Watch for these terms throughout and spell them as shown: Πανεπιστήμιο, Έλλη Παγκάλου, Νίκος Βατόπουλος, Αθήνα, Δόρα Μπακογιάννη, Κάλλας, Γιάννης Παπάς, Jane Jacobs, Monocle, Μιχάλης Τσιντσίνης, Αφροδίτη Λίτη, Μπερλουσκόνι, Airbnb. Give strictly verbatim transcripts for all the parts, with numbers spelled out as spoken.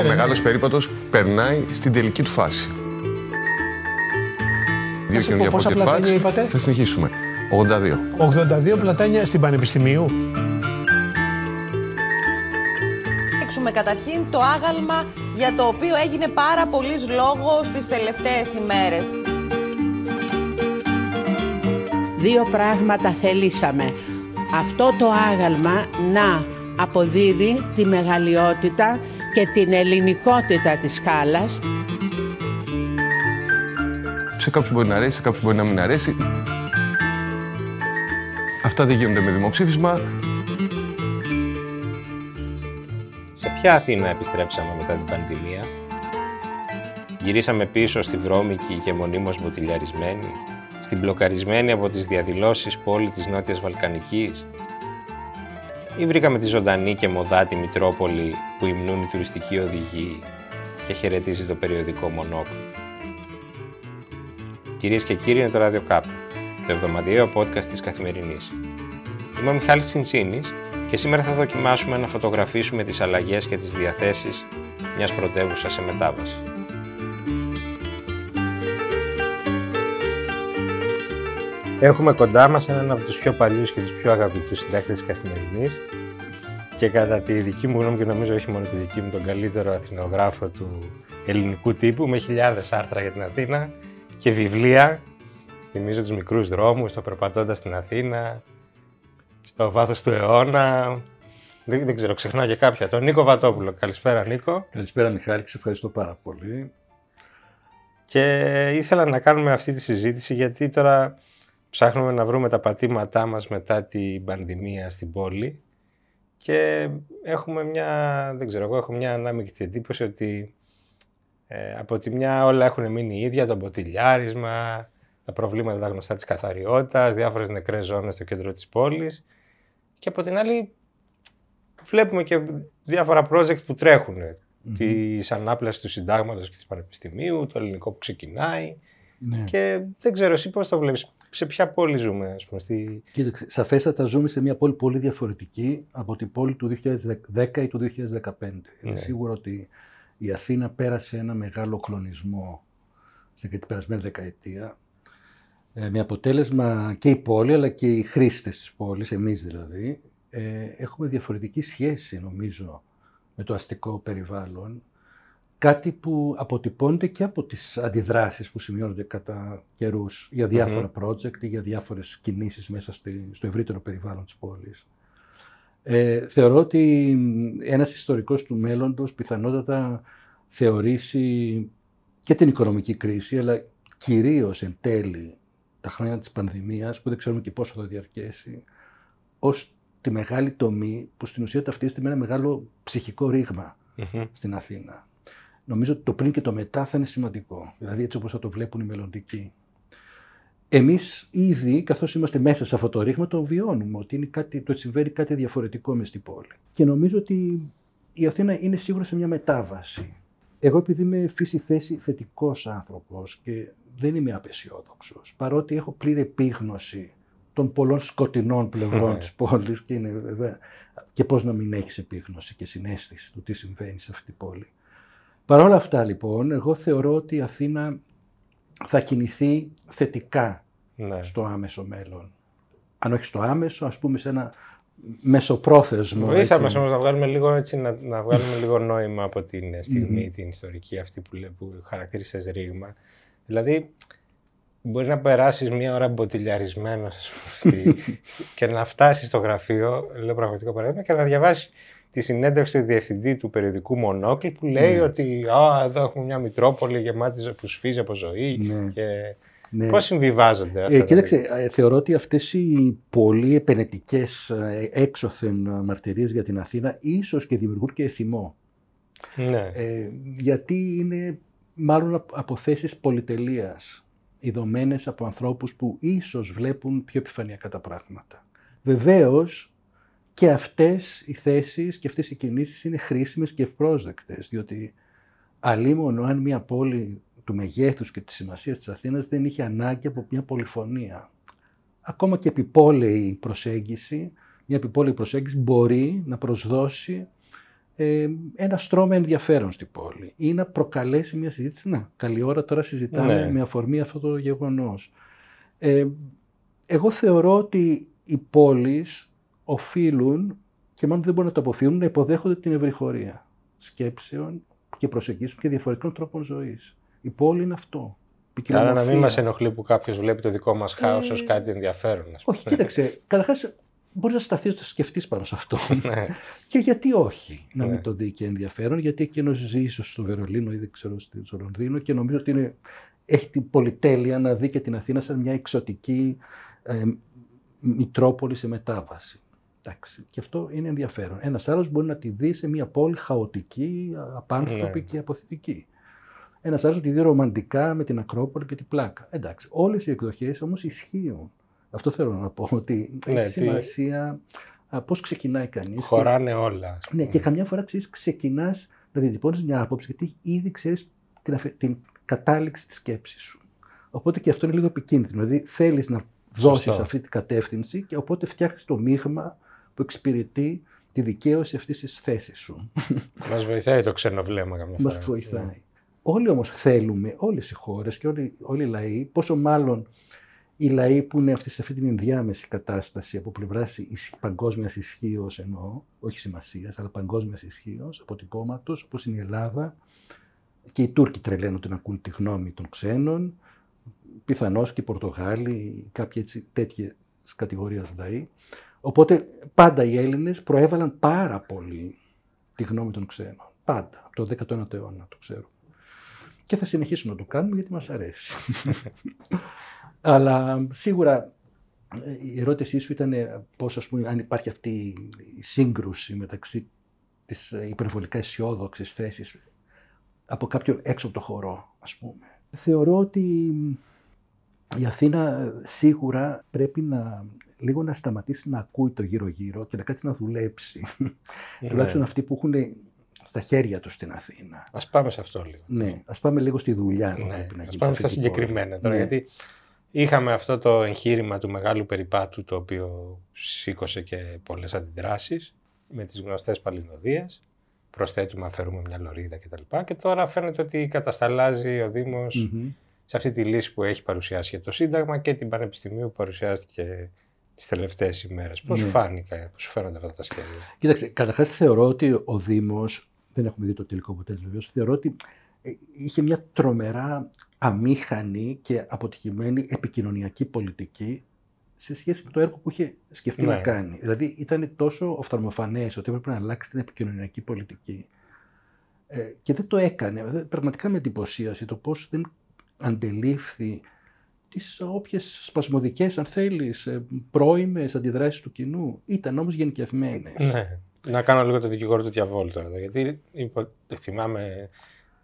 Ο μεγάλος περίπατος περνάει στην τελική του φάση. Δύο καινούργια pocket packs. Θα συνεχίσουμε. ογδόντα δύο. ογδόντα δύο πλατάνια στην Πανεπιστημίου. Καταρχήν το άγαλμα για το οποίο έγινε πάρα πολύς λόγος τις τελευταίες ημέρες. Δύο πράγματα θελήσαμε. Αυτό το άγαλμα να αποδίδει τη μεγαλειότητα και την ελληνικότητα της σκάλας. Σε κάποιους μπορεί να αρέσει, σε κάποιους μπορεί να μην αρέσει. Αυτά δεν γίνονται με δημοψήφισμα. Σε ποια Αθήνα επιστρέψαμε μετά την πανδημία? Γυρίσαμε πίσω στη βρώμικη και μονίμως μποτιλιαρισμένη, στην μπλοκαρισμένη από τις διαδηλώσεις πόλη της Νότιας Βαλκανικής, ή βρήκαμε τη ζωντανή και μοδάτη Μητρόπολη που υμνούν οι τουριστικοί οδηγοί και χαιρετίζει το περιοδικό Monocle? Κυρίες και κύριοι, είναι το Radio Cup, το εβδομαδιαίο podcast της Καθημερινής. Είμαι ο Μιχάλης Τσιντσίνης και σήμερα θα δοκιμάσουμε να φωτογραφίσουμε τις αλλαγές και τις διαθέσεις μιας πρωτεύουσας σε μετάβαση. Έχουμε κοντά μας έναν από τους πιο παλιούς και τους πιο αγαπητούς συντάκτες της Καθημερινής και κατά τη δική μου γνώμη, και νομίζω όχι μόνο τη δική μου, τον καλύτερο αθηνογράφο του ελληνικού τύπου, με χιλιάδες άρθρα για την Αθήνα και βιβλία. Θυμίζω τους μικρούς δρόμους, το περπατώντας στην Αθήνα, στο βάθος του αιώνα. Δεν, δεν ξέρω, ξεχνάω και κάποια. Τον Νίκο Βατόπουλο. Καλησπέρα, Νίκο. Καλησπέρα, Μιχάλη, σε ευχαριστώ πάρα πολύ. Και ήθελα να κάνουμε αυτή τη συζήτηση γιατί τώρα ψάχνουμε να βρούμε τα πατήματά μας μετά την πανδημία στην πόλη και έχουμε μια, δεν ξέρω εγώ, έχω μια ανάμεικτη εντύπωση ότι ε, από τη μια όλα έχουν μείνει ίδια, το μποτιλιάρισμα, τα προβλήματα τα γνωστά της καθαριότητας, διάφορες νεκρές ζώνες στο κέντρο της πόλης. Και από την άλλη βλέπουμε και διάφορα project που τρέχουν. Mm-hmm. Της ανάπλασης του συντάγματος και της πανεπιστημίου, το ελληνικό που ξεκινάει. Ναι. Και δεν ξέρω εσύ πώς το βλέπεις, σε ποια πόλη ζούμε, ας πούμε. Στη... Κοίταξε, σαφέστατα ζούμε σε μια πόλη πολύ διαφορετική από την πόλη του δύο χιλιάδες δέκα ή του δύο χιλιάδες δεκαπέντε. Είναι σίγουρο ότι η Αθήνα πέρασε ένα μεγάλο κλονισμό στην περασμένη δεκαετία. Με αποτέλεσμα και η πόλη αλλά και οι χρήστες της πόλης, εμείς δηλαδή, ε, έχουμε διαφορετική σχέση νομίζω με το αστικό περιβάλλον. Κάτι που αποτυπώνεται και από τις αντιδράσεις που σημειώνονται κατά καιρούς για διάφορα mm-hmm. project ή για διάφορες κινήσεις μέσα στη, στο ευρύτερο περιβάλλον της πόλης. Ε, θεωρώ ότι ένας ιστορικός του μέλλοντος πιθανότατα θεωρήσει και την οικονομική κρίση αλλά κυρίως εν τέλει τα χρόνια της πανδημίας, που δεν ξέρουμε και πόσο θα διαρκέσει, ως τη μεγάλη τομή που στην ουσία ταυτίζεται με ένα μεγάλο ψυχικό ρήγμα mm-hmm. στην Αθήνα. Νομίζω ότι το πριν και το μετά θα είναι σημαντικό, δηλαδή έτσι όπως θα το βλέπουν οι μελλοντικοί. Εμείς ήδη, καθώς είμαστε μέσα σε αυτό το ρήγμα, το βιώνουμε, ότι είναι κάτι, το συμβαίνει κάτι διαφορετικό μες στην πόλη. Και νομίζω ότι η Αθήνα είναι σίγουρα σε μια μετάβαση. Εγώ επειδή είμαι φύση θέση θετικός άνθρωπος και δεν είμαι απεσιόδοξος, παρότι έχω πλήρη επίγνωση των πολλών σκοτεινών πλευρών της πόλης και, είναι, και πώς να μην έχεις επίγνωση και συναίσθηση του τι συμβαίνει σε αυτή την πόλη. Παρ' όλα αυτά λοιπόν, εγώ θεωρώ ότι η Αθήνα θα κινηθεί θετικά ναι. στο άμεσο μέλλον. Αν όχι στο άμεσο, ας πούμε σε ένα μεσοπρόθεσμο. Βοήθαμε όμως να βγάλουμε λίγο, έτσι, να, να βγάλουμε λίγο νόημα από την στιγμή, mm-hmm. την ιστορική αυτή που, που χαρακτήρισες ρήγμα. Δηλαδή, μπορεί να περάσεις μία ώρα μποτιλιαρισμένος στη, και να φτάσεις στο γραφείο, λέω πραγματικό παράδειγμα, και να διαβάσεις τη συνέντευξη του διευθυντή του περιοδικού Monocle που λέει ναι. ότι α, εδώ έχουμε μια Μητρόπολη γεμάτη που σφίζει από ζωή. Ναι. Και... Ναι. Πώς συμβιβάζονται αυτά? Ε, κοίταξε, δηλαδή. Θεωρώ ότι αυτές οι πολύ επενετικές έξωθεν μαρτυρίες για την Αθήνα ίσως και δημιουργούν και θυμό. Ναι. Ε, γιατί είναι... μάλλον από θέσεις πολυτελείας, ειδωμένες από ανθρώπους που ίσως βλέπουν πιο επιφανειακά τα πράγματα. Βεβαίως και αυτές οι θέσεις και αυτές οι κινήσεις είναι χρήσιμες και ευπρόσδεκτες, διότι αλίμονο αν μια πόλη του μεγέθους και της σημασίας της Αθήνας δεν είχε ανάγκη από μια πολυφωνία. Ακόμα και επιπόλαιη προσέγγιση, μια επιπόλαιη προσέγγιση μπορεί να προσδώσει ε, ένα στρώμα ενδιαφέρον στην πόλη ή να προκαλέσει μια συζήτηση. Να, καλή ώρα τώρα συζητάμε ναι. με αφορμή αυτό το γεγονός. Ε, εγώ θεωρώ ότι οι πόλεις οφείλουν, και μάλλον δεν μπορούν να το αποφύγουν, να υποδέχονται την ευρυχωρία σκέψεων και προσεγγίσεων και διαφορετικών τρόπων ζωής. Η πόλη είναι αυτό. Άρα να μην μας ενοχλεί που κάποιος βλέπει το δικό μας χάος ε... ως κάτι ενδιαφέρον. Όχι, κοίταξε. Καταρχάς, μπορείς να σταθείς να σκεφτείς πάνω σε αυτό. Και γιατί όχι να μην το δει και ενδιαφέρον, γιατί εκείνος ζει ίσως στο Βερολίνο ή δεν ξέρω στο Λονδίνο και νομίζω ότι είναι, έχει την πολυτέλεια να δει και την Αθήνα σαν μια εξωτική ε, μητρόπολη σε μετάβαση. Εντάξει, και αυτό είναι ενδιαφέρον. Ένας άλλος μπορεί να τη δει σε μια πόλη χαοτική, απάνθρωπη και αποθητική. Ένας άλλος τη δει ρομαντικά με την Ακρόπολη και την Πλάκα. Εντάξει, όλες οι εκδοχές όμως ισχύουν. Αυτό θέλω να πω, ότι ναι, έχει σημασία τι... πώς ξεκινάει κανείς. Χωράνε και... όλα. Ναι, και καμιά φορά ξέρεις, ξεκινάς να διατυπώνεις μια άποψη, γιατί ήδη ξέρεις την, αφε... την κατάληξη της σκέψης σου. Οπότε και αυτό είναι λίγο επικίνδυνο. Δηλαδή θέλεις να δώσεις αυτή την κατεύθυνση και οπότε φτιάχνεις το μείγμα που εξυπηρετεί τη δικαίωση αυτής της θέσης σου. Μας βοηθάει το ξένο βλέμμα καμιά φορά. Μας βοηθάει. Yeah. Όλοι όμως θέλουμε, όλες οι χώρες και όλοι, όλοι οι λαοί, πόσο μάλλον οι λαοί που είναι αυτή, σε αυτή την ενδιάμεση κατάσταση από πλευράς παγκόσμιας ισχύως, εννοώ, όχι σημασίας, αλλά παγκόσμιας ισχύως, αποτυπώματος, όπως είναι η Ελλάδα, και οι Τούρκοι τρελαίνονται να ακούν τη γνώμη των ξένων, πιθανώς και οι Πορτογάλοι, κάποιοι τέτοιες κατηγορίες λαοί. Οπότε πάντα οι Έλληνες προέβαλαν πάρα πολύ τη γνώμη των ξένων. Πάντα, από το δέκατο ένατο αιώνα το ξέρω. Και θα συνεχίσουμε να το κάνουμε γιατί μας αρέσει. Αλλά σίγουρα η ερώτησή σου ήταν πώς, ας πούμε, αν υπάρχει αυτή η σύγκρουση μεταξύ της υπερβολικά αισιόδοξης θέσης από κάποιον έξω από το χορό, ας πούμε. Θεωρώ ότι η Αθήνα σίγουρα πρέπει να, λίγο να σταματήσει να ακούει το γύρω-γύρω και να κάτσει να δουλέψει. Τουλάχιστον αυτοί που έχουν... στα χέρια του στην Αθήνα. Ας πάμε σε αυτό λίγο. Ναι, ας πάμε λίγο στη δουλειά. Ναι, ναι, να ας πάμε στα συγκεκριμένα τώρα, ναι. Γιατί είχαμε αυτό το εγχείρημα του μεγάλου περιπάτου, το οποίο σήκωσε και πολλές αντιδράσεις με τις γνωστές παλινοδίες. Προσθέτουμε, αφαιρούμε μια λωρίδα κτλ. Και τώρα φαίνεται ότι κατασταλάζει ο Δήμος mm-hmm. σε αυτή τη λύση που έχει παρουσιάσει για το Σύνταγμα και την Πανεπιστημίου που παρουσιάστηκε τις τελευταίες ημέρες. Πώς σου ναι. φάνηκε, πώς σου φαίνονται αυτά τα σχέδια? Κοίταξε, καταρχάς θεωρώ ότι ο Δήμος, δεν έχουμε δει το τελικό αποτέλεσμα, βεβαίως, θεωρώ ότι είχε μια τρομερά αμήχανη και αποτυχημένη επικοινωνιακή πολιτική σε σχέση με το έργο που είχε σκεφτεί ναι. να κάνει. Δηλαδή ήταν τόσο οφθαλμοφανές ότι έπρεπε να αλλάξει την επικοινωνιακή πολιτική ε, και δεν το έκανε. Πραγματικά με εντυπωσίασε το πώς δεν αντελήφθη τις όποιες σπασμωδικές, αν θέλεις, πρώιμες αντιδράσεις του κοινού. Ήταν όμως γενικευμένες. Ναι. Να κάνω λίγο το δικηγόρο του διαβόλου τώρα. Γιατί υπο... θυμάμαι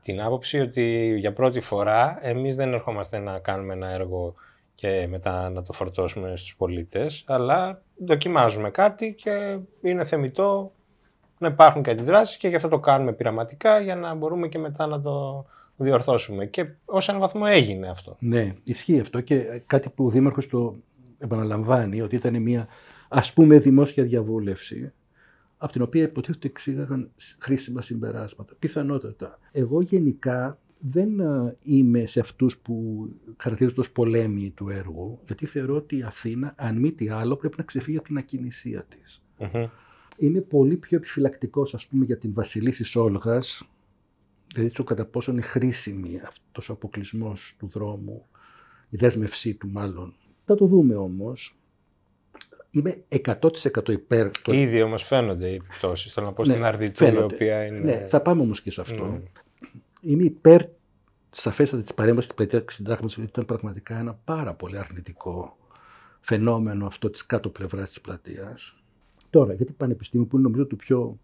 την άποψη ότι για πρώτη φορά εμείς δεν ερχόμαστε να κάνουμε ένα έργο και μετά να το φορτώσουμε στους πολίτες, αλλά δοκιμάζουμε κάτι και είναι θεμιτό να υπάρχουν και αντιδράσεις και γι' αυτό το κάνουμε πειραματικά για να μπορούμε και μετά να το... διορθώσουμε. Και ως έναν βαθμό έγινε αυτό. Ναι, ισχύει αυτό και κάτι που ο Δήμαρχος το επαναλαμβάνει, ότι ήταν μια, ας πούμε, δημόσια διαβούλευση, από την οποία υποτίθεται εξήγαγαν χρήσιμα συμπεράσματα. Πιθανότατα. Εγώ γενικά δεν είμαι σε αυτούς που χαρακτηρίζονται ως πολέμοι του έργου, γιατί θεωρώ ότι η Αθήνα, αν μη τι άλλο, πρέπει να ξεφύγει από την ακινησία της. Mm-hmm. Είμαι πολύ πιο επιφυλακτικός, ας πούμε, για την Βασιλίσσης Όλγας. Δηλαδή το κατά πόσο είναι χρήσιμη αυτός ο αποκλεισμός του δρόμου, η δέσμευσή του μάλλον. Θα το δούμε όμως. Είμαι εκατό τοις εκατό υπέρ. Το... Ήδη όμως φαίνονται οι επιπτώσεις. Θέλω να πω ναι, στην Αρδιτού, η οποία είναι... Ναι, θα πάμε όμως και σε αυτό. Mm. Είμαι υπέρ σαφέστατα της παρέμβασης της πλατείας της Συντάγματος, γιατί ήταν πραγματικά ένα πάρα πολύ αρνητικό φαινόμενο αυτό της κάτω πλευράς της πλατείας. Τώρα, γιατί Πανεπιστήμιο που είναι νομίζω το πιο...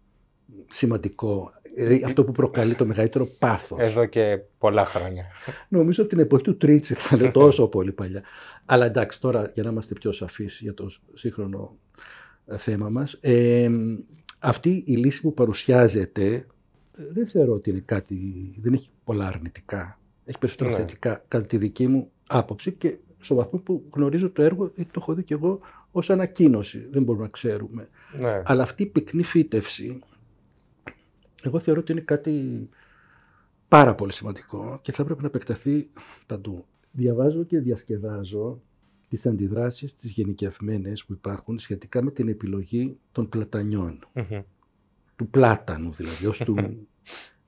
σημαντικό, δηλαδή αυτό που προκαλεί το μεγαλύτερο πάθος. Εδώ και πολλά χρόνια. Νομίζω από την εποχή του Τρίτσι, θα λέω, τόσο πολύ παλιά. Αλλά εντάξει, τώρα για να είμαστε πιο σαφείς για το σύγχρονο θέμα μας, ε, αυτή η λύση που παρουσιάζεται δεν θεωρώ ότι είναι κάτι, δεν έχει πολλά αρνητικά. Έχει περισσότερο ναι. θετικά, κατά τη δική μου άποψη και στο βαθμό που γνωρίζω το έργο, το έχω δει και εγώ ως ανακοίνωση, δεν μπορούμε να ξέρουμε. Ναι. Αλλά αυτή η πυκνή φύτευση εγώ θεωρώ ότι είναι κάτι πάρα πολύ σημαντικό και θα πρέπει να επεκταθεί παντού. Διαβάζω και διασκεδάζω τις αντιδράσεις τις γενικευμένες που υπάρχουν σχετικά με την επιλογή των πλατανιών. Mm-hmm. Του πλάτανου δηλαδή, ως του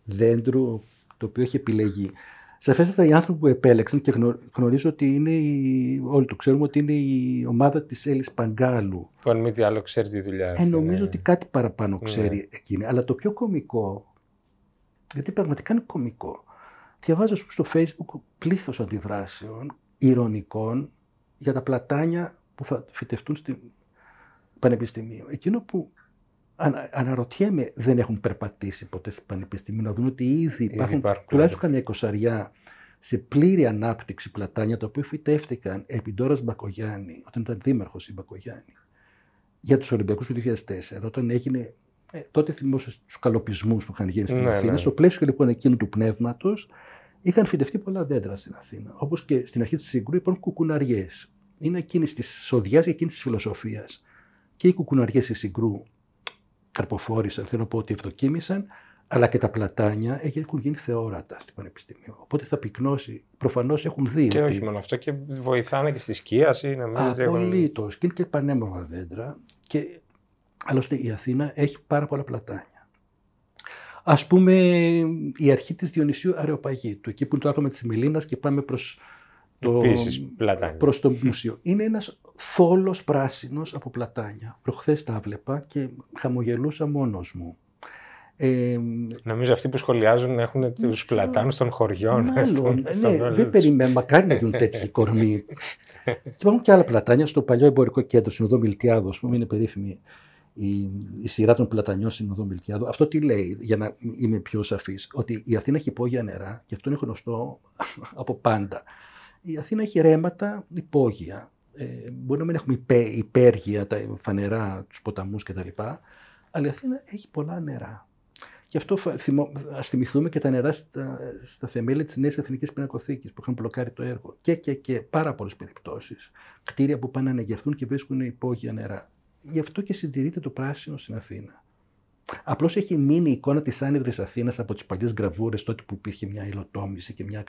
δέντρου το οποίο έχει επιλεγεί. Σαφέστατα οι άνθρωποι που επέλεξαν και γνω, γνωρίζω ότι είναι, η, όλοι το ξέρουμε, ότι είναι η ομάδα της Έλλης Παγκάλου. Που αν μη τι άλλο ξέρει τη δουλειά. Ε, νομίζω ναι. ότι κάτι παραπάνω ξέρει ναι. εκείνη. Αλλά το πιο κωμικό, γιατί πραγματικά είναι κωμικό, διαβάζω στο Facebook πλήθος αντιδράσεων, ειρωνικών, για τα πλατάνια που θα φυτευτούν στην Πανεπιστημίου. Εκείνο που ανα, αναρωτιέμαι, δεν έχουν περπατήσει ποτέ στην Πανεπιστημίου να δουν ότι ήδη υπάρχουν, υπάρχουν τουλάχιστον καμιά εικοσαριά σε πλήρη ανάπτυξη πλατάνια, τα οποία φυτεύτηκαν επί Ντόρας Μπακογιάννη, όταν ήταν δήμαρχος η Μπακογιάννη, για τους Ολυμπιακούς του δύο χιλιάδες τέσσερα, όταν έγινε. Ε, τότε θυμόσαστε τους καλοπισμούς που είχαν γίνει στην ναι, Αθήνα. Ναι. Στο πλαίσιο λοιπόν εκείνου του πνεύματος, είχαν φυτευτεί πολλά δέντρα στην Αθήνα. Όπως και στην αρχή της Συγκρού υπάρχουν κουκουναριές. Είναι εκείνης της σοδιάς και εκείνης της φιλοσοφίας. Και οι κουκουναριές της Συγκρού καρποφόρησαν, θέλω να πω ότι ευδοκίμησαν, αλλά και τα πλατάνια έχουν γίνει θεόρατα στην Πανεπιστημίου. Οπότε θα πυκνώσει. Προφανώς έχουν δει. Και όχι μόνο αυτό, και βοηθάνε και στη σκίαση. Απολύτως. Και είναι και πανέμορφα δέντρα. Και άλλωστε η Αθήνα έχει πάρα πολλά πλατάνια. Ας πούμε η αρχή της Διονυσίου Αρεοπαγήτου, εκεί που είναι το άτομο της Μελίνας και πάμε προς το, προς το μουσείο. Είναι ένας θόλος πράσινος από πλατάνια. Προχθές τα βλέπα και χαμογελούσα μόνος μου. Ε, Νομίζω αυτοί που σχολιάζουν έχουν τους πλατάνους των χωριών. Μάλλον, στον, ναι, δεν περιμένω, μακάρι να γίνουν τέτοιοι κορμοί. Υπάρχουν και άλλα πλατάνια στο παλιό εμπορικό κέντρο, στην οδό Μιλτιάδο, ας πούμε, είναι περίφημη Η, η σειρά των πλατανιών στην οδό Μιλτιάδου. Αυτό τι λέει, για να είμαι πιο σαφής, ότι η Αθήνα έχει υπόγεια νερά και αυτό είναι γνωστό από πάντα. Η Αθήνα έχει ρέματα υπόγεια. Ε, μπορεί να μην έχουμε υπέ, υπέργεια, τα φανερά, τους ποταμούς κτλ. Αλλά η Αθήνα έχει πολλά νερά. Γι' αυτό ας θυμηθούμε και τα νερά στα, στα θεμέλια της Νέας Εθνικής Πινακοθήκης που είχαν μπλοκάρει το έργο. Και, και, και πάρα πολλές περιπτώσεις. Κτίρια που πάνε να ανεγερθούν και βρίσκουν υπόγεια νερά. Γι' αυτό και συντηρείται το πράσινο στην Αθήνα. Απλώς έχει μείνει η εικόνα της άνεδρης Αθήνας από τις παλιές γραβούρες, τότε που υπήρχε μια υλοτόμηση και μια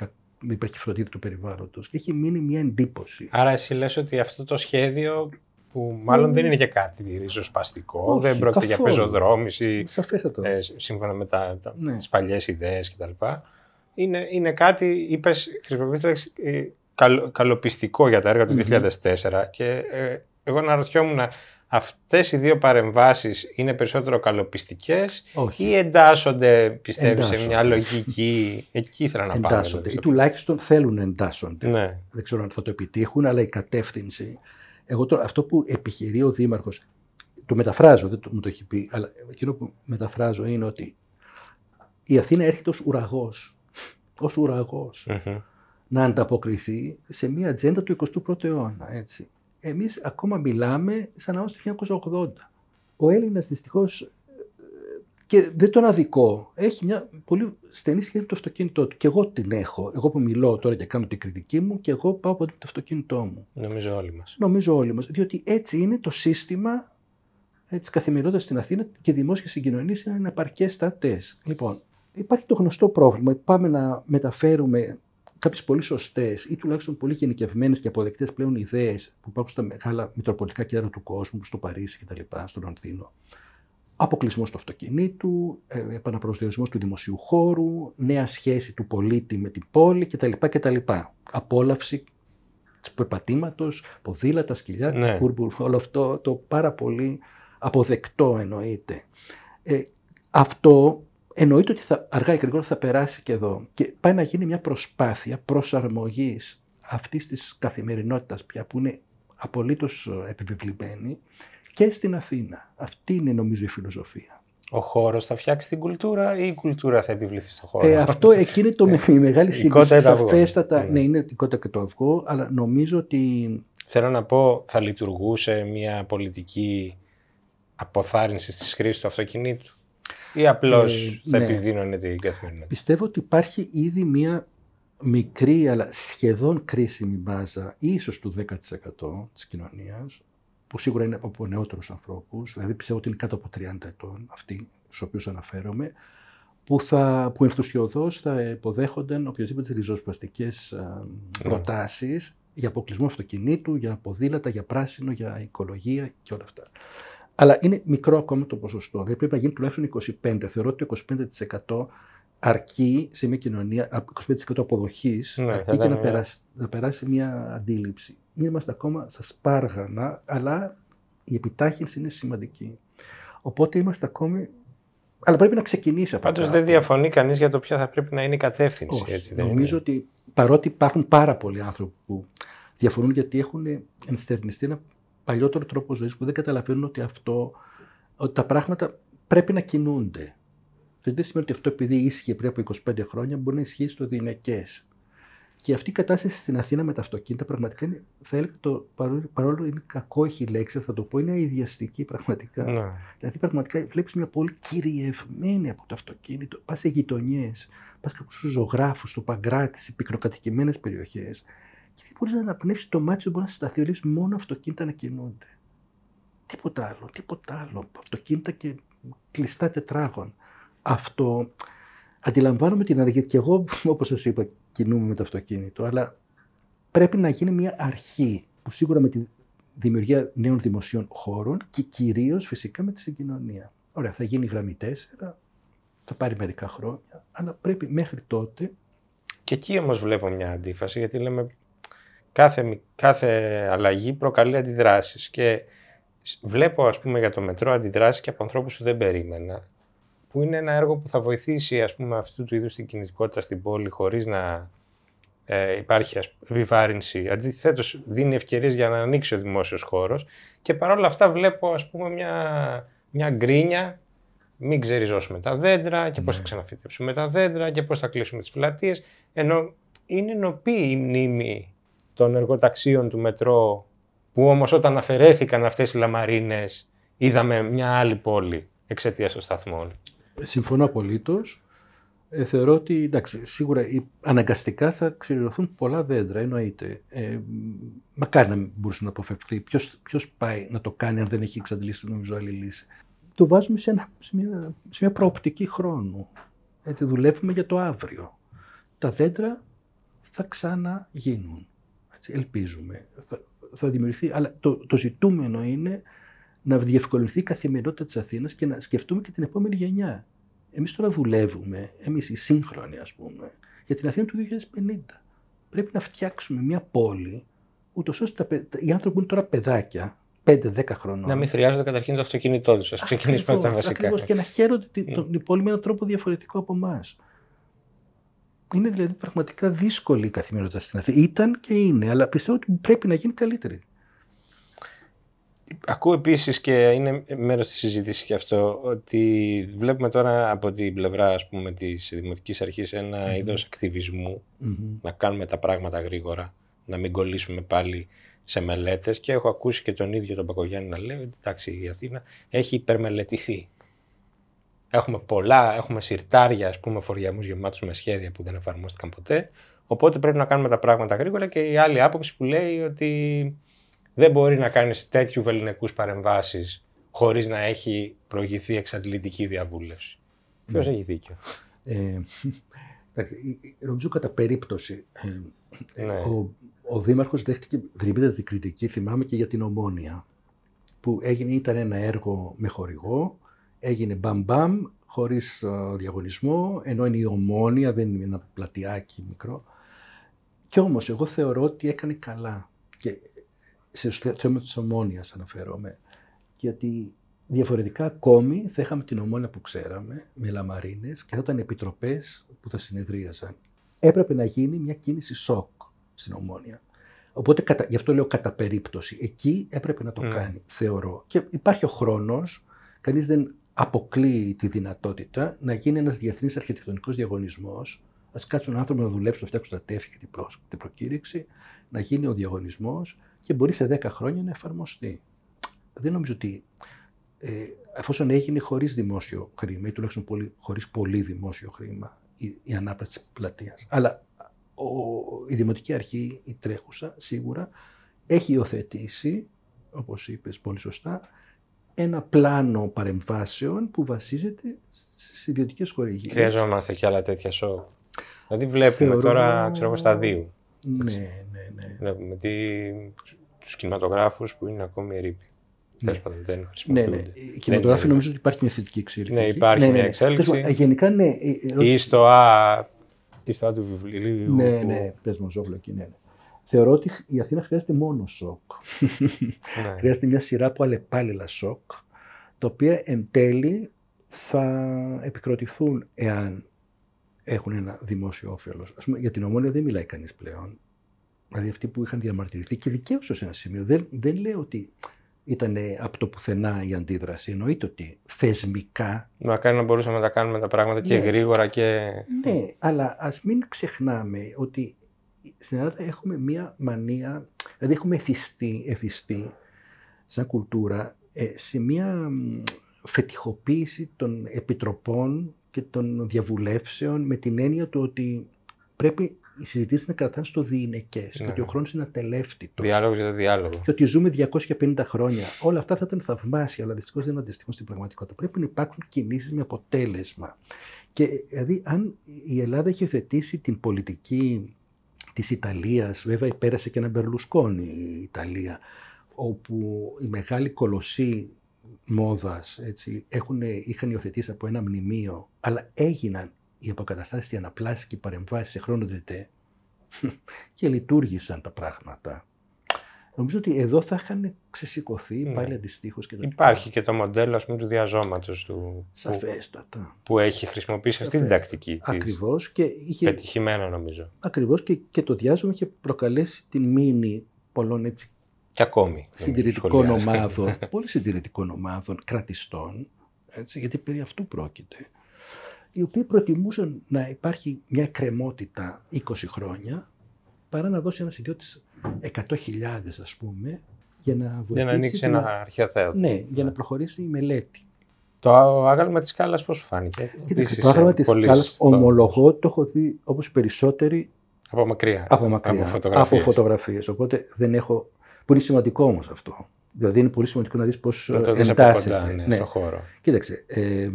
υπήρχε φροντίδα του περιβάλλοντος. Και έχει μείνει μια εντύπωση. Άρα, εσύ λες ότι αυτό το σχέδιο, που μάλλον mm. δεν είναι και κάτι ριζοσπαστικό, όχι, δεν πρόκειται καθόλου για πεζοδρόμηση, ε, σύμφωνα με τα, τα, ναι. τις παλιές ιδέες κτλ. Είναι, είναι κάτι, είπες, χρησιμοποιείς, ε, καλο, καλοπιστικό για τα έργα του mm-hmm. δύο χιλιάδες τέσσερα και ε, εγώ αναρωτιόμουν. Αυτές οι δύο παρεμβάσεις είναι περισσότερο καλοπιστικές όχι. ή εντάσσονται, πιστεύεις, εντάσσονται σε μια λογική? Εκεί ήθελα να εντάσσονται. πάμε. Εντάσσονται ή τουλάχιστον θέλουν να εντάσσονται. Ναι. Δεν ξέρω αν θα το επιτύχουν, αλλά η κατεύθυνση. Εγώ τώρα, αυτό που επιχειρεί ο Δήμαρχος, το μεταφράζω, δεν το, μου το έχει πει, αλλά εκείνο που μεταφράζω είναι ότι η Αθήνα έρχεται ως ουραγός, ως ουραγός mm-hmm. να ανταποκριθεί σε μια ατζέντα του εικοστού πρώτου αιώνα, έτσι. Εμείς ακόμα μιλάμε σαν να είμαστε χίλια εννιακόσια ογδόντα. Ο Έλληνας δυστυχώς, και δεν τον αδικό, έχει μια πολύ στενή σχέση με το αυτοκίνητό του. Και εγώ την έχω. Εγώ που μιλώ τώρα και κάνω την κριτική μου, και εγώ πάω από το αυτοκίνητό μου. Νομίζω όλοι μας. Νομίζω όλοι μας. Διότι έτσι είναι το σύστημα της καθημερινότητας στην Αθήνα και δημόσιες συγκοινωνίες είναι αναπαρκές στατές. Λοιπόν, υπάρχει το γνωστό πρόβλημα. Πάμε να μεταφέρουμε κάποιες πολύ σωστές ή τουλάχιστον πολύ γενικευμένες και αποδεκτές πλέον ιδέες που υπάρχουν στα μεγάλα μητροπολιτικά κέντρα του κόσμου, στο Παρίσι κτλ., στο Λονδίνο. Αποκλεισμός του αυτοκινήτου, επαναπροσδιορισμός του δημοσίου χώρου, νέα σχέση του πολίτη με την πόλη κτλ. κτλ. Απόλαυση του περπατήματος, ποδήλατα, σκυλιά, ναι. κούρμπουρ, όλο αυτό το πάρα πολύ αποδεκτό εννοείται. Ε, αυτό. Εννοείται ότι θα, αργά ή γρήγορα θα περάσει και εδώ και πάει να γίνει μια προσπάθεια προσαρμογής αυτής της καθημερινότητας πια που είναι απολύτως επιβεβλημένη και στην Αθήνα. Αυτή είναι νομίζω η φιλοσοφία. Ο χώρος θα φτιάξει την κουλτούρα ή η κουλτούρα θα επιβληθεί στο χώρο? Ε, αυτό εκεί είναι το, η μεγάλη σύγκριση. Σαφέστατα, ναι, είναι η κότα και το αυγό, αλλά νομίζω ότι... Θέλω να πω, θα λειτουργούσε μια πολιτική αποθάρρυνση της χρήσης του αυτοκινήτου ή απλώς ε, θα ναι. επιδίνωνε την καθημερινότητα? Πιστεύω ότι υπάρχει ήδη μία μικρή αλλά σχεδόν κρίσιμη μπάζα, ίσως του δέκα τοις εκατό της κοινωνίας, που σίγουρα είναι από νεότερους ανθρώπους, δηλαδή πιστεύω ότι είναι κάτω από τριάντα ετών αυτοί στους οποίους αναφέρομαι, που, θα, που ενθουσιωδώς θα υποδέχονταν οποιοδήποτε ριζοσπαστικές προτάσεις mm. για αποκλεισμό αυτοκινήτου, για ποδήλατα, για πράσινο, για οικολογία και όλα αυτά. Αλλά είναι μικρό ακόμα το ποσοστό. Δηλαδή πρέπει να γίνει τουλάχιστον είκοσι πέντε τοις εκατό. Θεωρώ ότι το είκοσι πέντε τοις εκατό αρκεί σε μια κοινωνία, είκοσι πέντε τοις εκατό αποδοχής, ναι, αρκεί για να, περάσει, να περάσει μια αντίληψη. Είμαστε ακόμα στα σπάργανα, αλλά η επιτάχυνση είναι σημαντική. Οπότε είμαστε ακόμη. Αλλά πρέπει να ξεκινήσει από αυτό. Πάντως δεν διαφωνεί κανείς για το ποια θα πρέπει να είναι η κατεύθυνση. Όχι, έτσι, δεν νομίζω είναι. Ότι παρότι υπάρχουν πάρα πολλοί άνθρωποι που διαφωνούν γιατί έχουν ενστερνιστεί ένα παλιότερο τρόπο ζωής που δεν καταλαβαίνουν ότι, αυτό, ότι τα πράγματα πρέπει να κινούνται. Δεν σημαίνει ότι αυτό επειδή ίσχυε πριν από είκοσι πέντε χρόνια μπορεί να ισχύει στο διηνεκές. Και αυτή η κατάσταση στην Αθήνα με τα αυτοκίνητα πραγματικά είναι, θα έλεγα, το, παρόλο είναι κακό έχει η λέξη, θα το πω, είναι αηδιαστική πραγματικά. Ναι. Δηλαδή πραγματικά βλέπεις μια πόλη κυριευμένη από το αυτοκίνητο, πας σε γειτονιές, πας στους ζωγράφους, στο Παγκράτη, σε πυκνοκατοικημένες περιοχές και δεν μπορείς να αναπνεύσεις το μάτι σου, μπορεί να σταθείς μόνο αυτοκίνητα να κινούνται. Τίποτα άλλο, τίποτα άλλο. Αυτοκίνητα και κλειστά τετράγων. Αυτό αντιλαμβάνομαι την αργία και εγώ, όπως σας είπα, κινούμε με το αυτοκίνητο, αλλά πρέπει να γίνει μια αρχή που σίγουρα με τη δημιουργία νέων δημοσίων χώρων και κυρίως φυσικά με τη συγκοινωνία. Ωραία, θα γίνει η γραμμή τέσσερα, θα πάρει μερικά χρόνια, αλλά πρέπει μέχρι τότε. Και εκεί όμως βλέπω μια αντίφαση, γιατί λέμε κάθε, κάθε αλλαγή προκαλεί αντιδράσεις και βλέπω, ας πούμε, για το μετρό αντιδράσεις και από ανθρώπους που δεν περίμενα, που είναι ένα έργο που θα βοηθήσει, ας πούμε, αυτού του είδους την κινητικότητα στην πόλη χωρίς να ε, υπάρχει επιβάρυνση. Αντιθέτως, δίνει ευκαιρίες για να ανοίξει ο δημόσιος χώρος και παρόλα αυτά βλέπω, ας πούμε, μια, μια γκρίνια, μην ξεριζώσουμε τα δέντρα και πώς θα ξαναφυτέψουμε τα δέντρα και πώς θα κλείσουμε τις πλατείες. Ενώ είναι νοπή η μνήμη των εργοταξίων του μετρό, που όμως όταν αφαιρέθηκαν αυτές οι λαμαρίνες είδαμε μια άλλη πόλη εξαιτίας των σταθμών. Συμφωνώ απολύτως. Ε, θεωρώ ότι εντάξει, σίγουρα αναγκαστικά θα ξυριωθούν πολλά δέντρα, εννοείται. Ε, μακάρι να μπορούσε να αποφευθεί. Ποιος, ποιος πάει να το κάνει, αν δεν έχει εξαντλήσει, νομίζω, άλλη λύση. Το βάζουμε σε, ένα, σε, μια, σε μια προοπτική χρόνου. Έτσι, δουλεύουμε για το αύριο. Τα δέντρα θα ξαναγίνουν. Έτσι, ελπίζουμε. Θα, θα δημιουργηθεί. Αλλά το, το ζητούμενο είναι να διευκολυνθεί η καθημερινότητα της Αθήνας και να σκεφτούμε και την επόμενη γενιά. Εμείς τώρα δουλεύουμε, εμείς οι σύγχρονοι, ας πούμε, για την Αθήνα του δύο χιλιάδες πενήντα. Πρέπει να φτιάξουμε μια πόλη, ούτως ώστε τα, οι άνθρωποι που είναι τώρα παιδάκια, πέντε δέκα χρονών. Να μην χρειάζονται καταρχήν το αυτοκίνητό τους. Ας ξεκινήσουμε από τα βασικά. Ακριβώς, και να χαίρονται την, την πόλη με έναν τρόπο διαφορετικό από εμάς. Είναι δηλαδή πραγματικά δύσκολη η καθημερινότητα στην Αθήνα. Ήταν και είναι, αλλά πιστεύω ότι πρέπει να γίνει καλύτερη. Ακούω επίσης, και είναι μέρος της συζήτησης και αυτό, ότι βλέπουμε τώρα από την πλευρά, ας πούμε, της Δημοτικής Αρχής ένα mm-hmm. είδος ακτιβισμού, mm-hmm. να κάνουμε τα πράγματα γρήγορα, να μην κολλήσουμε πάλι σε μελέτες, και έχω ακούσει και τον ίδιο τον Μπακογιάννη να λέει ότι εντάξει, η Αθήνα έχει υπερμελετηθεί. Έχουμε πολλά, έχουμε συρτάρια, ας πούμε, φοριαμούς γεμάτους με σχέδια που δεν εφαρμόστηκαν ποτέ, οπότε πρέπει να κάνουμε τα πράγματα γρήγορα. Και η άλλη άποψη που λέει ότι δεν μπορεί να κάνεις τέτοιου βεληνικούς παρεμβάσεις χωρίς να έχει προηγηθεί εξαντλητική διαβούλευση. Ναι. Ποιος έχει δίκιο? Ε, εντάξει, νομίζω κατά περίπτωση ε, ναι. ο, ο Δήμαρχος δέχτηκε δρυμύτατη κριτική, θυμάμαι, και για την Ομόνοια, που έγινε, ήταν ένα έργο με χορηγό, έγινε μπαμ-μπαμ, χωρίς uh, διαγωνισμό, ενώ είναι η Ομόνοια, δεν είναι ένα πλατιάκι μικρό. Κι όμως εγώ θεωρώ ότι έκανε καλά. Και, στο θέμα της Ομόνοιας αναφέρομαι, γιατί διαφορετικά ακόμη θα είχαμε την Ομόνοια που ξέραμε, με λαμαρίνες, και θα ήταν επιτροπές που θα συνεδρίαζαν. Έπρεπε να γίνει μια κίνηση σοκ στην Ομόνοια. Οπότε κατα... γι' αυτό λέω κατά περίπτωση. Εκεί έπρεπε να το mm. κάνει, θεωρώ. Και υπάρχει ο χρόνος, κανείς δεν αποκλείει τη δυνατότητα να γίνει ένας διεθνής αρχιτεκτονικός διαγωνισμός. Ας κάτσουν άνθρωποι να δουλέψουν, να φτιάξουν τα τέφη και την, προ... την προκήρυξη, να γίνει ο διαγωνισμός. Και μπορεί σε δέκα χρόνια να εφαρμοστεί. Δεν νομίζω ότι ε, εφόσον έγινε χωρίς δημόσιο χρήμα, ή τουλάχιστον πολύ, χωρίς πολύ δημόσιο χρήμα, η, η ανάπτυξη της πλατείας. Αλλά ο, η Δημοτική Αρχή, η τρέχουσα, σίγουρα έχει υιοθετήσει, όπως είπες πολύ σωστά, ένα πλάνο παρεμβάσεων που βασίζεται στις ιδιωτικές χορηγίες. Χρειαζόμαστε κι άλλα τέτοια show. Δηλαδή βλέπουμε Θεωρώ... τώρα, ξέρω εγώ, στα δύο. Ναι, ναι, ναι. Βλέπουμε τι... τους κινηματογράφους που είναι ακόμη ερείπη. Ναι. Δεν χρησιμοποιούνται. Ναι, ναι. Οι κινηματογράφοι νομίζω ότι υπάρχει μια θετική εξέλιξη. Ναι, υπάρχει ναι, ναι, ναι. μια εξέλιξη. Γενικά, ναι. Ή στο Α του βιβλίου. Ναι, ναι, ναι. Πες μου, Ζόβλο, εκεί, ναι. Θεωρώ ότι η Αθήνα χρειάζεται μόνο σοκ. Ναι. Χρειάζεται μια σειρά από αλλεπάλληλα σοκ, τα οποία εν τέλει θα επικροτηθούν εάν έχουν ένα δημόσιο όφελος. Ας πούμε, για την Ομόνια δεν μιλάει κανείς πλέον. Δηλαδή αυτοί που είχαν διαμαρτυρηθεί και δικαίως σε ένα σημείο. Δεν, δεν λέω ότι ήταν από το πουθενά η αντίδραση. Εννοείται ότι θεσμικά. Μακάρι να μπορούσαμε να τα κάνουμε τα πράγματα και ναι, γρήγορα και. Ναι, αλλά ας μην ξεχνάμε ότι στην Ελλάδα έχουμε μία μανία, δηλαδή έχουμε εθιστεί, εθιστεί σαν κουλτούρα σε μία φετιχοποίηση των επιτροπών και των διαβουλεύσεων με την έννοια του ότι πρέπει οι συζητήσεις να κρατάνε στο διηνεκές, ναι, ότι ο χρόνος είναι ατελεύτητος. Διάλογος για το διάλογο. Και ότι ζούμε διακόσια πενήντα χρόνια. Όλα αυτά θα ήταν θαυμάσια, αλλά δυστυχώς δεν αντιστοιχούν στην πραγματικότητα. Πρέπει να υπάρξουν κινήσεις με αποτέλεσμα. Και δηλαδή, αν η Ελλάδα έχει υιοθετήσει την πολιτική της Ιταλίας, βέβαια πέρασε και ένα Μπερλουσκόνι η Ιταλία, όπου οι μεγάλοι κολοσσοί μόδας έτσι, έχουν, είχαν υιοθετήσει από ένα μνημείο, αλλά έγιναν οι αποκαταστάσεις, οι αναπλάσεις και οι παρεμβάσεις σε χρόνο τετέ και λειτουργήσαν τα πράγματα. Νομίζω ότι εδώ θα είχαν ξεσηκωθεί ναι, πάλι αντιστοίχως. Υπάρχει και το μοντέλο, ας πούμε, του διαζώματος του. Σαφέστατα. Που, που έχει χρησιμοποιήσει αυτή την τακτική. Ακριβώς. Και είχε... πετυχημένο, νομίζω. Ακριβώς και, και το διάζωμα είχε προκαλέσει την μήνυ πολλών έτσι. Και ακόμη. Συντηρητικών ομάδων. Πολύ συντηρητικών ομάδων, κρατιστών. Έτσι, γιατί περί αυτού πρόκειται. Οι οποίοι προτιμούσαν να υπάρχει μια εκκρεμότητα είκοσι χρόνια παρά να δώσει ένας ιδιώτης εκατό χιλιάδες, ας πούμε, για να βοηθήσει. Για να ανοίξει την... ένα αρχαιοθέατο. Ναι, για να προχωρήσει η μελέτη. Το άγαλμα της σκάλας πώς φάνηκε? Κοίταξε, το άγαλμα της σκάλας, ομολογώ, το έχω δει όπως οι περισσότεροι. Από μακριά. Από μακριά. Από φωτογραφίες. Από φωτογραφίες. Οπότε δεν έχω. Που είναι σημαντικό όμως αυτό. Δηλαδή είναι πολύ σημαντικό να δεις πώς εντάσσεται. Ναι, ναι, στον χώρο. Κοίταξε. Ε,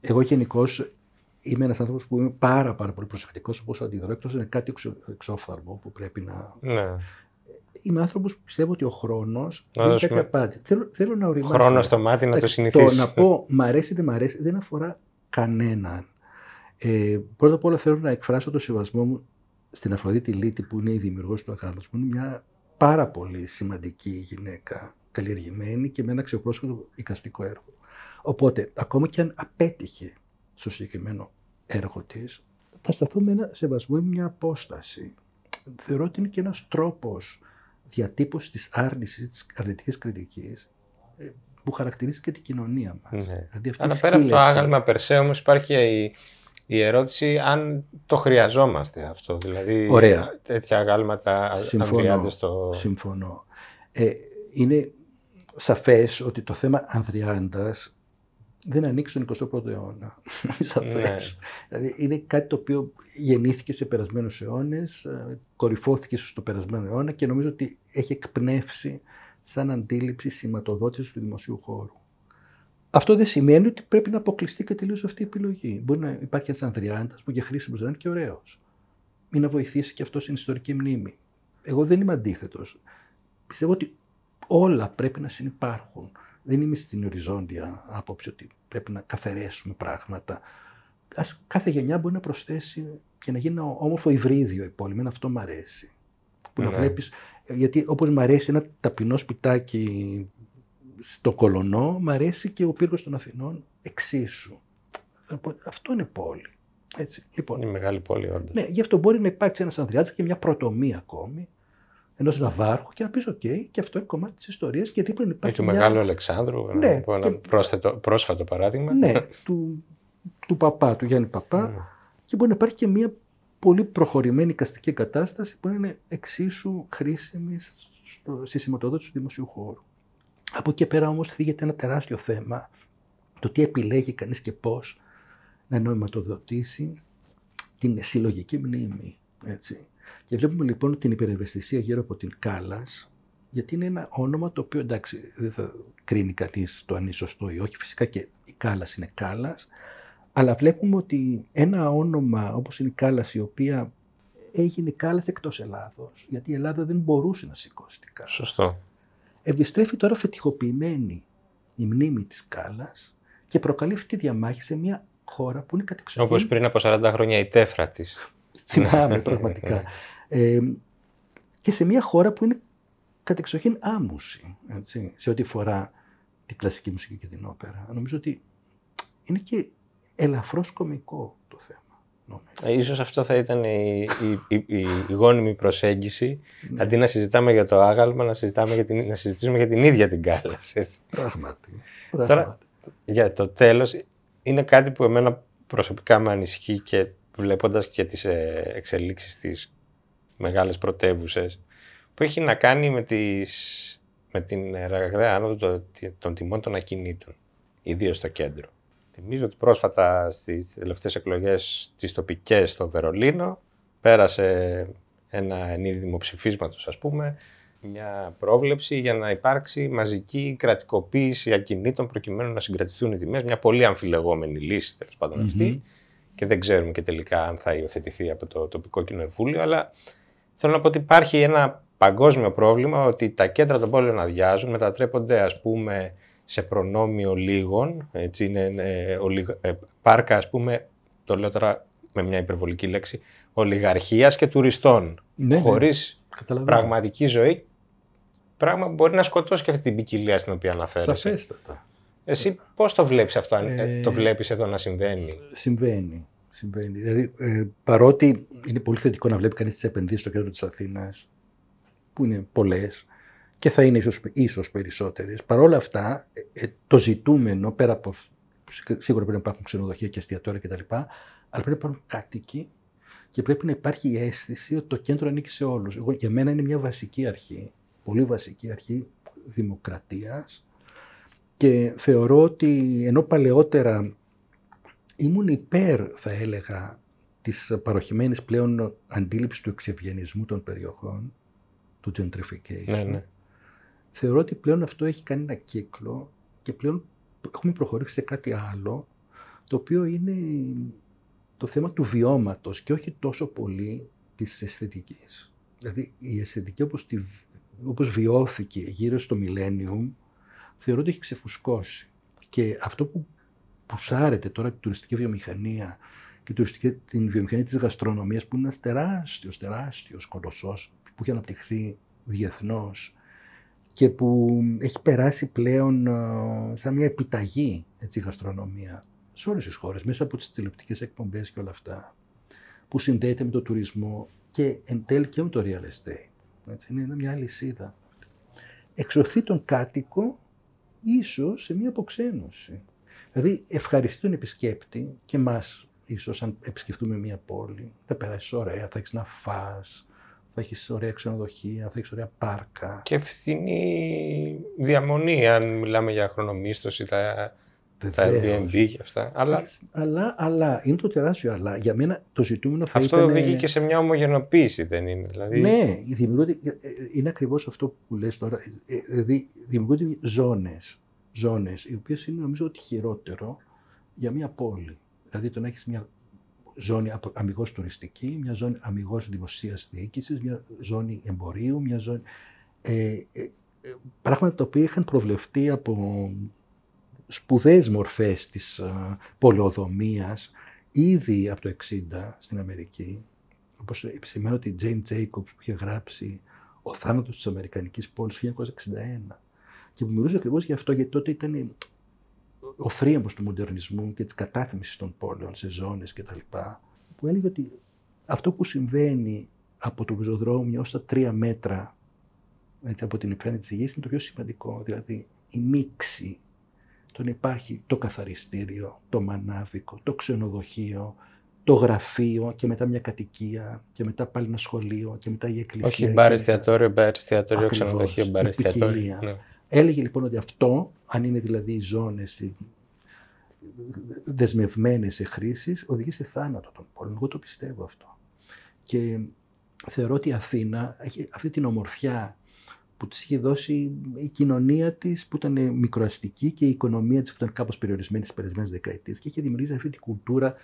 εγώ γενικώς είμαι ένας άνθρωπος που είμαι πάρα, πάρα πολύ προσεκτικός όπως αντιδρώ, εκτός είναι κάτι εξόφθαλμο που πρέπει να... Ναι. Είμαι άνθρωπος που πιστεύω ότι ο χρόνος δεν δώσουμε... είναι κάτι απάτη. Θέλω, θέλω να οριμάσω. Χρόνο στο μάτι να το συνηθίσει. Το να πω μ' αρέσει δεν μ' αρέσει δεν αφορά κανέναν. Ε, πρώτα απ' όλα θέλω να εκφράσω το σεβασμό μου στην Αφροδίτη Λίτη που είναι η δημιουργός του αγάλματος, που είναι μια πάρα πολύ σημαντική γυναίκα, καλλιεργημένη και με ένα αξιοπρόσωπο εικαστικό έργο. Οπότε, ακόμα και αν απέτυχε στο συγκεκριμένο έργο της, θα σταθώ με ένα σεβασμό ή μια απόσταση. Θεωρώ ότι είναι και ένας τρόπος διατύπωσης της άρνησης, της αρνητικής κριτικής, που χαρακτηρίζει και την κοινωνία μας. Ναι. Δηλαδή, αλλά πέρα από το άγαλμα περσέ, όμως, υπάρχει και η, η ερώτηση αν το χρειαζόμαστε αυτό. Δηλαδή, ωραία, τέτοια αγάλματα, αν χρειάζεται στο... Συμφωνώ. Ε, είναι σαφές ότι το θέμα Ανδριάντας δεν ανοίξει στον εικοστό πρώτο αιώνα. Σαφές. Ναι. Δηλαδή είναι κάτι το οποίο γεννήθηκε σε περασμένους αιώνες, κορυφώθηκε στο περασμένο αιώνα και νομίζω ότι έχει εκπνεύσει σαν αντίληψη σηματοδότηση του δημοσίου χώρου. Αυτό δεν σημαίνει ότι πρέπει να αποκλειστεί και τελείως αυτή η επιλογή. Μπορεί να υπάρχει ένας Ανδριάντας που για χρήσιμος να είναι και ωραίος. Ή να βοηθήσει και αυτό στην ιστορική μνήμη. Εγώ δεν είμαι αντίθετος. Πιστεύω ότι όλα πρέπει να συνυπάρχουν. Δεν είμαι στην οριζόντια άποψη ότι πρέπει να καθαρέσουμε πράγματα. Ας κάθε γενιά μπορεί να προσθέσει και να γίνει ένα όμορφο υβρίδιο η πόλη. Εμένα αυτό μ' αρέσει. Που ναι, να βλέπεις, γιατί όπως μ' αρέσει ένα ταπεινό σπιτάκι στο Κολωνό, μ' αρέσει και ο πύργος των Αθηνών εξίσου. Αυτό είναι πόλη. Έτσι. Λοιπόν, είναι μεγάλη πόλη όντως. Ναι, γι' αυτό μπορεί να υπάρξει ένας Ανδριάτης και μια πρωτομή ακόμη. Ενός ναυάρχου και να πεις: οκ, okay, και αυτό είναι κομμάτι της ιστορίας. Γιατί πρέπει να υπάρχει. Ή του μια... Μεγάλου Αλεξάνδρου, ναι, να πω ένα και... πρόσθετο, πρόσφατο παράδειγμα. Ναι, του, του Παπά, του Γιάννη Παπά. Mm. Και μπορεί να υπάρχει και μια πολύ προχωρημένη εικαστική κατάσταση που είναι εξίσου χρήσιμη στη σηματοδότηση του δημοσίου χώρου. Από εκεί πέρα όμως θίγεται ένα τεράστιο θέμα: το τι επιλέγει κανείς και πώς να νοηματοδοτήσει την συλλογική μνήμη. Έτσι. Και βλέπουμε λοιπόν την υπερευαισθησία γύρω από την Κάλλας, γιατί είναι ένα όνομα το οποίο εντάξει δεν θα κρίνει κανείς το αν είναι σωστό ή όχι, φυσικά και η Κάλλας είναι Κάλλας, Αλλά βλέπουμε ότι ένα όνομα όπως είναι η Κάλλας, η οποία έγινε Κάλλας εκτός Ελλάδος, γιατί η Ελλάδα δεν μπορούσε να σηκώσει την Κάλλας. Σωστό. Επιστρέφει τώρα φετιχοποιημένη η μνήμη της Κάλλας και προκαλεί αυτή τη διαμάχη σε μια χώρα που είναι κατεξοχήν. Όπως πριν από σαράντα χρόνια η τέφρα της. Θυμάμαι πραγματικά. ε, και σε μια χώρα που είναι κατεξοχήν άμουση, έτσι, σε ό,τι αφορά την κλασική μουσική και την όπερα. Νομίζω ότι είναι και ελαφρώς κωμικό το θέμα. Νομίζω. Ίσως αυτό θα ήταν η, η, η, η, η γόνιμη προσέγγιση, ναι. Αντί να συζητάμε για το άγαλμα, να, συζητάμε για την, να συζητήσουμε για την ίδια την Κάλλας. Πράγματι. Τώρα, για το τέλος, είναι κάτι που εμένα προσωπικά με ανησυχεί και βλέποντας και τις εξελίξεις της μεγάλες πρωτεύουσες, που έχει να κάνει με, τις, με την ραγδαία άνοδο των τιμών των ακινήτων, ιδίως στο κέντρο. Θυμίζω ότι πρόσφατα στις τελευταίες εκλογές τις τοπικές στο Βερολίνο πέρασε ένα εν είδη δημοψηφίσματος, ας πούμε, μια πρόβλεψη για να υπάρξει μαζική κρατικοποίηση ακινήτων προκειμένου να συγκρατηθούν οι τιμές, μια πολύ αμφιλεγόμενη λύση τέλος πάντων αυτή, mm-hmm. και δεν ξέρουμε και τελικά αν θα υιοθετηθεί από το τοπικό κοινοβούλιο, αλλά θέλω να πω ότι υπάρχει ένα παγκόσμιο πρόβλημα ότι τα κέντρα των πόλεων αδειάζουν, μετατρέπονται ας πούμε σε προνόμιο λίγων, έτσι είναι ε, ε, πάρκα ας πούμε, το λέω τώρα με μια υπερβολική λέξη, ολιγαρχίας και τουριστών, ναι, χωρίς ναι. πραγματική ζωή, πράγμα που μπορεί να σκοτώσει και αυτή την ποικιλία στην οποία αναφέρεσαι. Σαφέστατα. Εσύ πώς το βλέπεις αυτό, αν ε, το βλέπεις εδώ να συμβαίνει. Συμβαίνει. συμβαίνει. Δηλαδή, ε, παρότι είναι πολύ θετικό να βλέπει κανείς τις επενδύσεις στο κέντρο της Αθήνας, που είναι πολλές, και θα είναι ίσως, ίσως περισσότερες. Παρ' όλα αυτά, ε, το ζητούμενο, πέρα από σίγουρα πρέπει να υπάρχουν ξενοδοχεία και εστιατόρια κτλ., αλλά πρέπει να υπάρχουν κάτοικοι και πρέπει να υπάρχει η αίσθηση ότι το κέντρο ανήκει σε όλους. Εγώ, για μένα είναι μια βασική αρχή, πολύ βασική αρχή δημοκρατίας, και θεωρώ ότι ενώ παλαιότερα ήμουν υπέρ, θα έλεγα, της παροχημένης πλέον αντίληψης του εξευγενισμού των περιοχών, του gentrification. Ναι, ναι. Θεωρώ ότι πλέον αυτό έχει κάνει ένα κύκλο και πλέον έχουμε προχωρήσει σε κάτι άλλο, το οποίο είναι το θέμα του βιώματος και όχι τόσο πολύ της αισθητικής. Δηλαδή η αισθητική όπως, τη, όπως βιώθηκε γύρω στο millennium, θεωρώ ότι έχει ξεφουσκώσει. Και αυτό που πουσάρεται τώρα την τουριστική βιομηχανία και τουριστική, την βιομηχανία της γαστρονομίας, που είναι ένας τεράστιος, τεράστιος κολοσσός που έχει αναπτυχθεί διεθνώς και που έχει περάσει πλέον σαν μια επιταγή, έτσι, η γαστρονομία σε όλες τις χώρες, μέσα από τις τηλεοπτικές εκπομπές και όλα αυτά, που συνδέεται με τον τουρισμό και εν τέλει και με το real estate. Έτσι, είναι μια αλυσίδα. Εξωθεί τον κάτοικο ίσως σε μια αποξένωση. Δηλαδή ευχαριστεί τον επισκέπτη και μας, ίσως αν επισκεφτούμε μια πόλη, θα περάσεις ωραία, θα έχεις να φας, θα έχεις ωραία ξενοδοχεία, θα έχεις ωραία πάρκα. Και φθηνή διαμονή, αν μιλάμε για χρονομίσθωση, τα, τα Airbnb και αυτά. Αλλά... αλλά, αλλά, είναι το τεράστιο αλλά. Για μένα το ζητούμενο θα αυτό ήταν... Αυτό οδηγεί και σε μια ομογενοποίηση, δεν είναι. Δηλαδή... Ναι, είναι ακριβώς αυτό που λες τώρα. Δηλαδή, δημιουργούνται ζώνες, ζώνες, οι οποίες είναι νομίζω ότι χειρότερο για μια πόλη. Δηλαδή το να έχεις μια ζώνη αμιγώς τουριστική, μια ζώνη αμιγώς δημοσίας διοίκησης, μια ζώνη εμπορίου, μια ζώνη... Ε, ε, πράγματα τα οποία είχαν προβλεφτεί από σπουδαίες μορφές της α, πολεοδομίας ήδη από το εξήντα στην Αμερική. Όπως επισημαίνω ότι η Jane Jacobs που είχε γράψει «Ο θάνατος της Αμερικανικής πόλης» το χίλια εννιακόσια εξήντα ένα, και που μιλούσε ακριβώς γι' αυτό, γιατί τότε ήταν ο θρίαμβος του μοντερνισμού και της κατάθμισης των πόλεων σε ζώνες κτλ. Που έλεγε ότι αυτό που συμβαίνει από το πεζοδρόμιο ως τα τρία μέτρα, έτσι, από την επιφάνεια της γης, είναι το πιο σημαντικό. Δηλαδή η μίξη, το να υπάρχει το καθαριστήριο, το μανάβικο, το ξενοδοχείο, το γραφείο και μετά μια κατοικία και μετά πάλι ένα σχολείο και μετά η εκκλησία. Όχι μπαρ εστιατόριο, μπαρ εστιατόριο, ξενοδοχείο, μπαρ εστιατόριο. Έλεγε λοιπόν ότι αυτό, αν είναι δηλαδή οι ζώνες δεσμευμένες σε χρήσεις, οδηγεί σε θάνατο των πόλεων. Εγώ το πιστεύω αυτό. Και θεωρώ ότι η Αθήνα έχει αυτή την ομορφιά που της είχε δώσει η κοινωνία της που ήταν μικροαστική και η οικονομία της που ήταν κάπως περιορισμένη στις περασμένες δεκαετίες και είχε δημιουργήσει αυτή την κουλτούρα,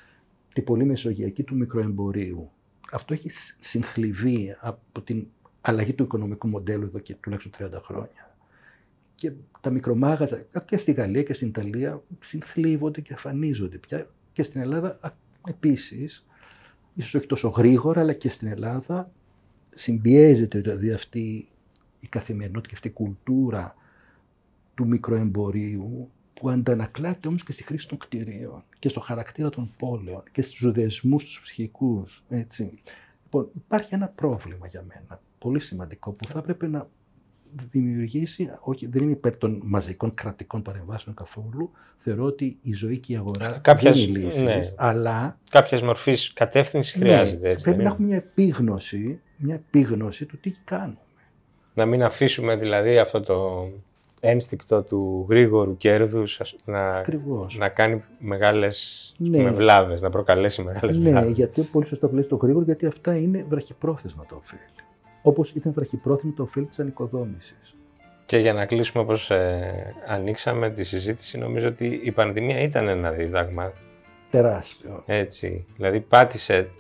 την πολύ μεσογειακή του μικροεμπορίου. Αυτό έχει συνθλιβεί από την αλλαγή του οικονομικού μοντέλου εδώ και τουλάχιστον τριάντα χρόνια. Και τα μικρομάγαζα και στη Γαλλία και στην Ιταλία συνθλίβονται και αφανίζονται πια. Και στην Ελλάδα επίσης, ίσως όχι τόσο γρήγορα, αλλά και στην Ελλάδα συμπιέζεται δηλαδή αυτή η καθημερινότητα και αυτή η κουλτούρα του μικροεμπορίου που αντανακλάται όμως και στη χρήση των κτηρίων και στο χαρακτήρα των πόλεων και στους δεσμούς τους ψυχικούς. Έτσι. Λοιπόν, υπάρχει ένα πρόβλημα για μένα, πολύ σημαντικό, που θα έπρεπε να δημιουργήσει, όχι, δεν είμαι υπέρ των μαζικών κρατικών παρεμβάσεων καθόλου, θεωρώ ότι η ζωή και η αγορά κάποιες, δεν είναι λύσεις, ναι, αλλά... Κάποιες μορφής κατεύθυνση ναι, χρειάζεται. Έτσι, πρέπει να έχουμε μια επίγνωση, μια επίγνωση του τι κάνουμε. Να μην αφήσουμε δηλαδή αυτό το ένστικτο του γρήγορου κέρδους να, να κάνει μεγάλες ναι. με βλάβες, να προκαλέσει μεγάλες ναι, βλάβες. Ναι, γιατί πολύ σωστά βλέπεις το γρήγορο, γιατί αυτά είναι βραχυπρόθεσμα το ωφέλη. Όπως ήταν βραχυπρόθεσμα το ωφέλη της ανοικοδόμησης. Και για να κλείσουμε όπως ε, ανοίξαμε τη συζήτηση, νομίζω ότι η πανδημία ήταν ένα δίδαγμα. Τεράστιο. Έτσι, δηλαδή πάτησε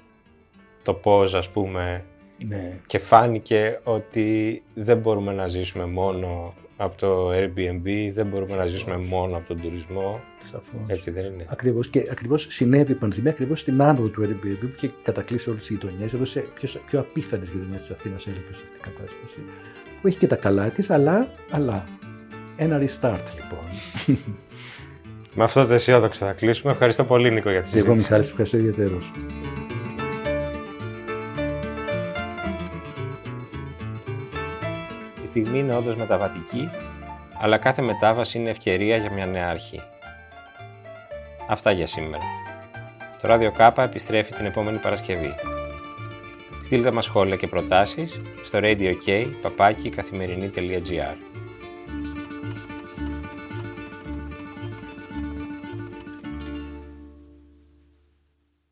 το πώς, ας πούμε, ναι. και φάνηκε ότι δεν μπορούμε να ζήσουμε μόνο από το Airbnb, δεν μπορούμε Σαφώς. να ζήσουμε μόνο από τον τουρισμό. Σαφώς. Έτσι δεν είναι. Ακριβώς. Και ακριβώς συνέβη η πανδημία ακριβώς στην άνοδο του Airbnb που είχε κατακλείσει όλες τις γειτονιές. Εδώ σε πιο, πιο απίθανες γειτονιές της Αθήνας έλειπε σε αυτή την κατάσταση. Που έχει και τα καλά της, αλλά, αλλά. Ένα restart λοιπόν. Με αυτό το αισιόδοξο θα κλείσουμε. Ευχαριστώ πολύ, Νίκο, για τη συζήτηση. Εγώ, Μιχάλη, ευχαριστώ ιδιαίτερως. Η στιγμή είναι όντως μεταβατική, αλλά κάθε μετάβαση είναι ευκαιρία για μια νέα αρχή. Αυτά για σήμερα. Το Ράδιο Κάπα επιστρέφει την επόμενη Παρασκευή. Στείλτε μας σχόλια και προτάσεις στο radio k παπάκι καθημερινή τελεία gr.